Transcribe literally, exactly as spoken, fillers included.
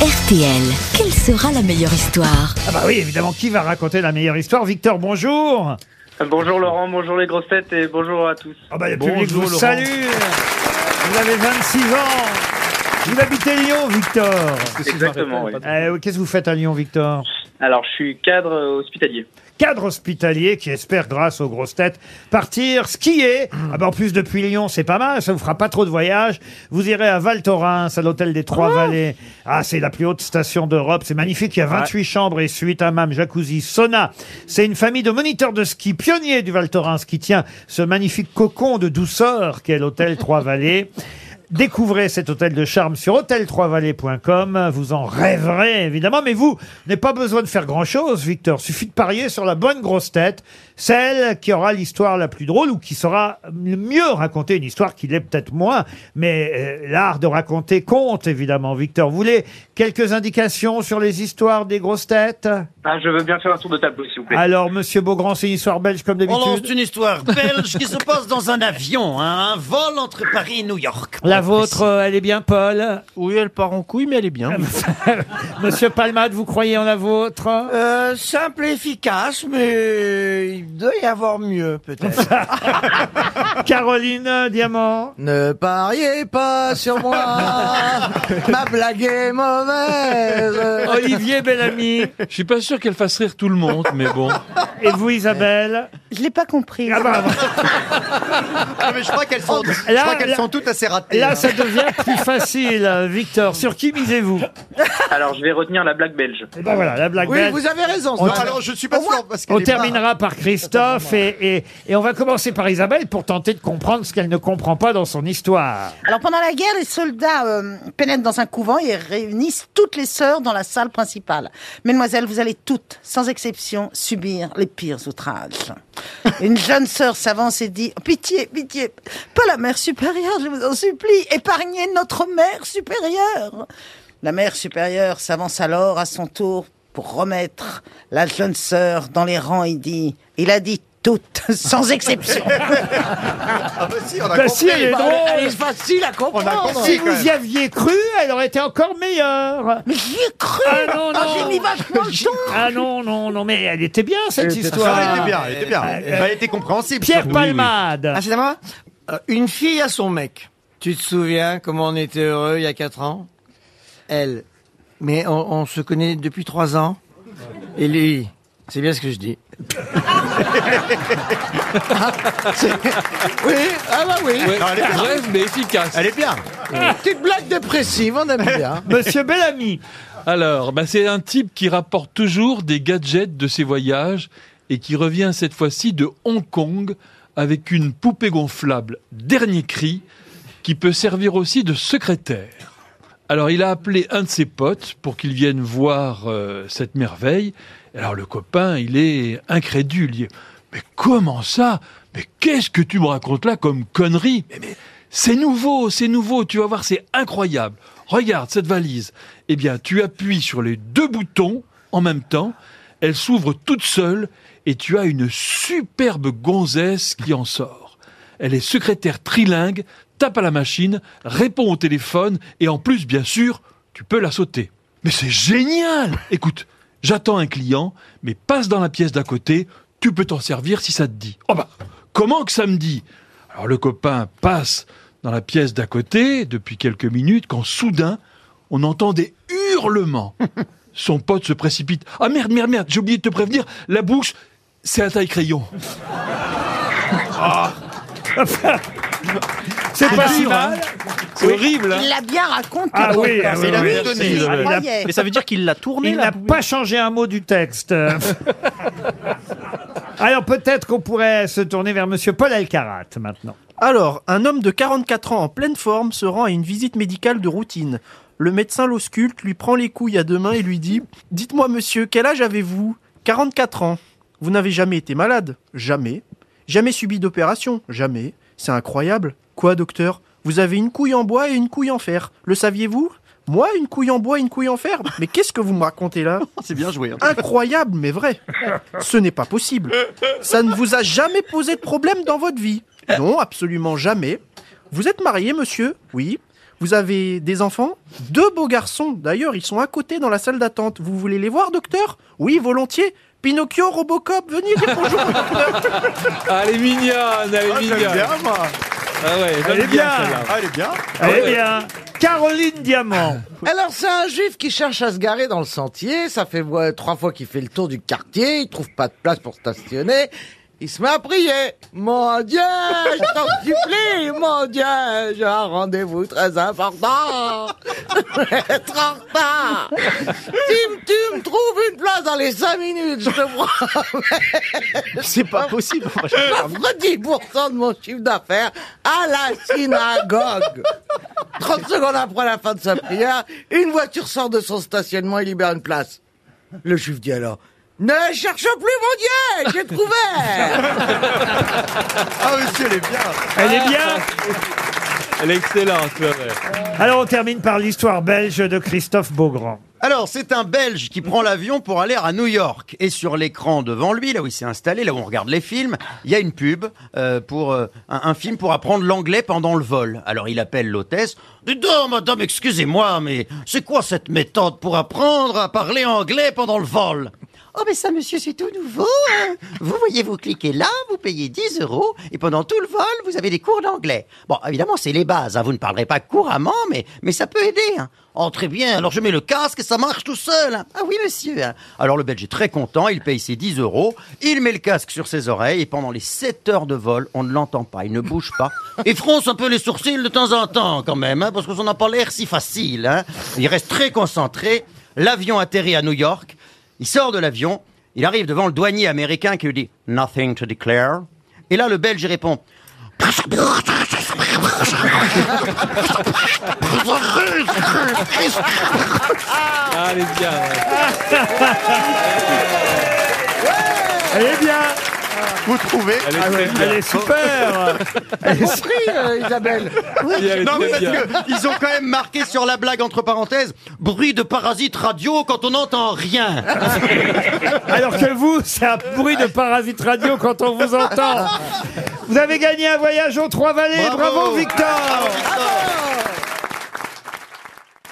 R T L, quelle sera la meilleure histoire ? Ah bah oui, évidemment, qui va raconter la meilleure histoire ? Victor, bonjour. Bonjour Laurent, bonjour les grosses têtes et bonjour à tous. Ah bah le public vous salue. Vous avez vingt-six ans. Vous habitez Lyon, Victor. Exactement, oui. Euh, qu'est-ce que vous faites à Lyon, Victor ? Alors, je suis cadre hospitalier. Cadre hospitalier qui espère, grâce aux grosses têtes, partir skier. Mmh. Ah ben, en plus, depuis Lyon, c'est pas mal, ça vous fera pas trop de voyage. Vous irez à Val Thorens, à l'hôtel des Trois-Vallées. Ah, c'est la plus haute station d'Europe, c'est magnifique. Il y a vingt-huit ouais. chambres et suite, hammam, jacuzzi, sauna. C'est une famille de moniteurs de ski pionniers du Val Thorens qui tient ce magnifique cocon de douceur qu'est l'hôtel Trois-Vallées. Découvrez cet hôtel de charme sur hôtel trois vallées point com. Vous en rêverez, évidemment. Mais vous, n'avez pas besoin de faire grand-chose, Victor. Suffit de parier sur la bonne grosse tête, celle qui aura l'histoire la plus drôle ou qui saura mieux raconter une histoire qui l'est peut-être moins. Mais euh, l'art de raconter compte, évidemment, Victor. Vous voulez quelques indications sur les histoires des grosses têtes ? Ah, je veux bien faire un tour de tableau, s'il vous plaît. Alors, monsieur Beaugrand, c'est une histoire belge comme d'habitude ? Oh, c'est une histoire belge qui se passe dans un avion, hein, un vol entre Paris et New York. La vôtre, elle est bien, Paul ? Oui, elle part en couille, mais elle est bien. Monsieur Palmade, vous croyez en la vôtre ? euh, Simple et efficace, mais il doit y avoir mieux, peut-être. Caroline Diamant. Ne pariez pas sur moi, ma blague est mauvaise. Olivier Bellamy. Je suis pas sûr qu'elle fasse rire tout le monde, mais bon. Et vous, Isabelle ? Je l'ai pas compris. Ah, bah, bah. Ah mais je crois qu'elles sont, là, qu'elles là, sont toutes assez ratées. Là, hein. Ça devient plus facile, Victor. Sur qui misez-vous ? Alors, je vais retenir la blague belge. Et ben voilà, la blague oui, belge. Oui, vous avez raison. On, non, alors, je suis pas sûr parce qu'elle on terminera pas... par Christophe et, et, et on va commencer par Isabelle pour tenter de comprendre ce qu'elle ne comprend pas dans son histoire. Alors, pendant la guerre, les soldats euh, pénètrent dans un couvent et réunissent toutes les sœurs dans la salle principale. Mesdemoiselles, vous allez toutes, sans exception, subir les pires outrages. Une jeune sœur s'avance et dit « Pitié, pitié, pas la mère supérieure, je vous en supplie, épargnez notre mère supérieure !» La mère supérieure s'avance alors à son tour pour remettre la jeune sœur dans les rangs et dit « Il a dit toutes, sans exception. » Ah bah si, on a bah compris. Si, elle est drôle. Elle est facile à comprendre. Si vous y aviez cru, elle aurait été encore meilleure. Mais j'y ai cru. Ah non, non. Oh, j'ai mis vachement le temps. Ah non, non, non, mais elle était bien, cette elle histoire. Était, elle était bien, elle était bien. Euh, elle était compréhensible. Pierre Palmade. Ah, c'est à moi ? Une fille à son mec. Tu te souviens comment on était heureux il y a quatre ans ? Elle. Mais on, on se connaît depuis trois ans. Et lui, c'est bien ce que je dis. Oui, ah bah oui. Ouais, non, elle est brève mais efficace. Elle est bien. Ouais. Petite blague dépressive, on aime bien. Monsieur Bellamy. Alors, bah c'est un type qui rapporte toujours des gadgets de ses voyages et qui revient cette fois-ci de Hong Kong avec une poupée gonflable, dernier cri, qui peut servir aussi de secrétaire. Alors, il a appelé un de ses potes pour qu'il vienne voir euh, cette merveille. Alors, le copain, il est incrédule. « Mais comment ça ? Mais qu'est-ce que tu me racontes là comme connerie ? mais, mais c'est nouveau, c'est nouveau, tu vas voir, c'est incroyable. Regarde cette valise. Eh bien, tu appuies sur les deux boutons en même temps, elle s'ouvre toute seule et tu as une superbe gonzesse qui en sort. Elle est secrétaire trilingue, tape à la machine, répond au téléphone, et en plus, bien sûr, tu peux la sauter. Mais c'est génial ! Écoute, j'attends un client, mais passe dans la pièce d'à côté, tu peux t'en servir si ça te dit. Oh bah, comment que ça me dit ? Alors le copain passe dans la pièce d'à côté, depuis quelques minutes, quand soudain, on entend des hurlements. Son pote se précipite. Ah merde, merde, merde, j'ai oublié de te prévenir, la bouche, c'est à taille crayon. Ah oh. C'est ah pas si mal. C'est horrible. Hein. Il l'a bien raconté. Ah oui, ah oui, il oui, oui, donné. Il a... Mais ça veut dire qu'il l'a tourné. Il n'a pas changé un mot du texte. Alors peut-être qu'on pourrait se tourner vers monsieur Paul Alcarat maintenant. Alors, un homme de quarante-quatre ans en pleine forme se rend à une visite médicale de routine. Le médecin l'ausculte, lui prend les couilles à deux mains et lui dit « Dites-moi monsieur, quel âge avez-vous ? quarante-quatre ans. Vous n'avez jamais été malade ? Jamais. Jamais subi d'opération ? Jamais. C'est incroyable. Quoi, docteur ? Vous avez une couille en bois et une couille en fer. Le saviez-vous ? Moi, une couille en bois et une couille en fer ? Mais qu'est-ce que vous me racontez là ? C'est bien joué. Hein. Incroyable, mais vrai. Ce n'est pas possible. Ça ne vous a jamais posé de problème dans votre vie ? Non, absolument jamais. Vous êtes marié, monsieur ? Oui. Vous avez des enfants? Deux beaux garçons. D'ailleurs, ils sont à côté dans la salle d'attente. Vous voulez les voir, docteur? Oui, volontiers. Pinocchio, Robocop, venez dire bonjour. Ah, elle est mignonne, elle est ah, mignonne. Bien, moi. Ah ouais, elle est bien, bien. Ah, elle est bien. Elle ouais. est bien. Caroline Diamant. Alors, c'est un juif qui cherche à se garer dans le sentier. Ça fait euh, trois fois qu'il fait le tour du quartier. Il trouve pas de place pour stationner. Il se met à prier. Mon Dieu, je t'en supplie, mon Dieu, j'ai un rendez-vous très important. Je vais être en retard. Si tu me trouves une place dans les cinq minutes, je te promets. C'est pas possible. Je t'offre dix pour cent de mon chiffre d'affaires à la synagogue. trente secondes après la fin de sa prière, une voiture sort de son stationnement et libère une place. Le juif dit alors: ne cherche plus, mon Dieu, j'ai trouvé. Ah monsieur, elle est bien. Elle est bien. Elle est excellente. Alors on termine par l'histoire belge de Christophe Beaugrand. Alors c'est un Belge qui prend l'avion pour aller à New York. Et sur l'écran devant lui, là où il s'est installé, là où on regarde les films, il y a une pub euh, pour euh, un, un film pour apprendre l'anglais pendant le vol. Alors il appelle l'hôtesse. « Dis donc, madame, excusez-moi, mais c'est quoi cette méthode pour apprendre à parler anglais pendant le vol ?» « Oh, mais ça, monsieur, c'est tout nouveau, hein. Vous voyez, vous cliquez là, vous payez dix euros, et pendant tout le vol, vous avez des cours d'anglais. Bon, évidemment, c'est les bases, hein. Vous ne parlerez pas couramment, mais, mais ça peut aider. Hein. Oh, très bien, alors je mets le casque et ça marche tout seul. Hein. Ah oui, monsieur. Hein. » Alors, le Belge est très content, il paye ses dix euros, il met le casque sur ses oreilles, et pendant les sept heures de vol, on ne l'entend pas, il ne bouge pas. Il fronce un peu les sourcils de temps en temps, quand même, hein, parce que ça n'a pas l'air si facile. Hein. Il reste très concentré. L'avion atterrit à New York. Il sort de l'avion, il arrive devant le douanier américain qui lui dit « Nothing to declare ». Et là, le Belge répond « Allez bien. Allez bien. Vous trouvez? Elle est, ah ouais, elle est super. Elle est compris, euh, Isabelle. Oui, non, mais parce qu'ils ont quand même marqué sur la blague, entre parenthèses, bruit de parasite radio quand on n'entend rien. Alors que vous, c'est un bruit de parasite radio quand on vous entend. Vous avez gagné un voyage aux Trois-Vallées. Bravo, Bravo Victor. Bravo, Victor.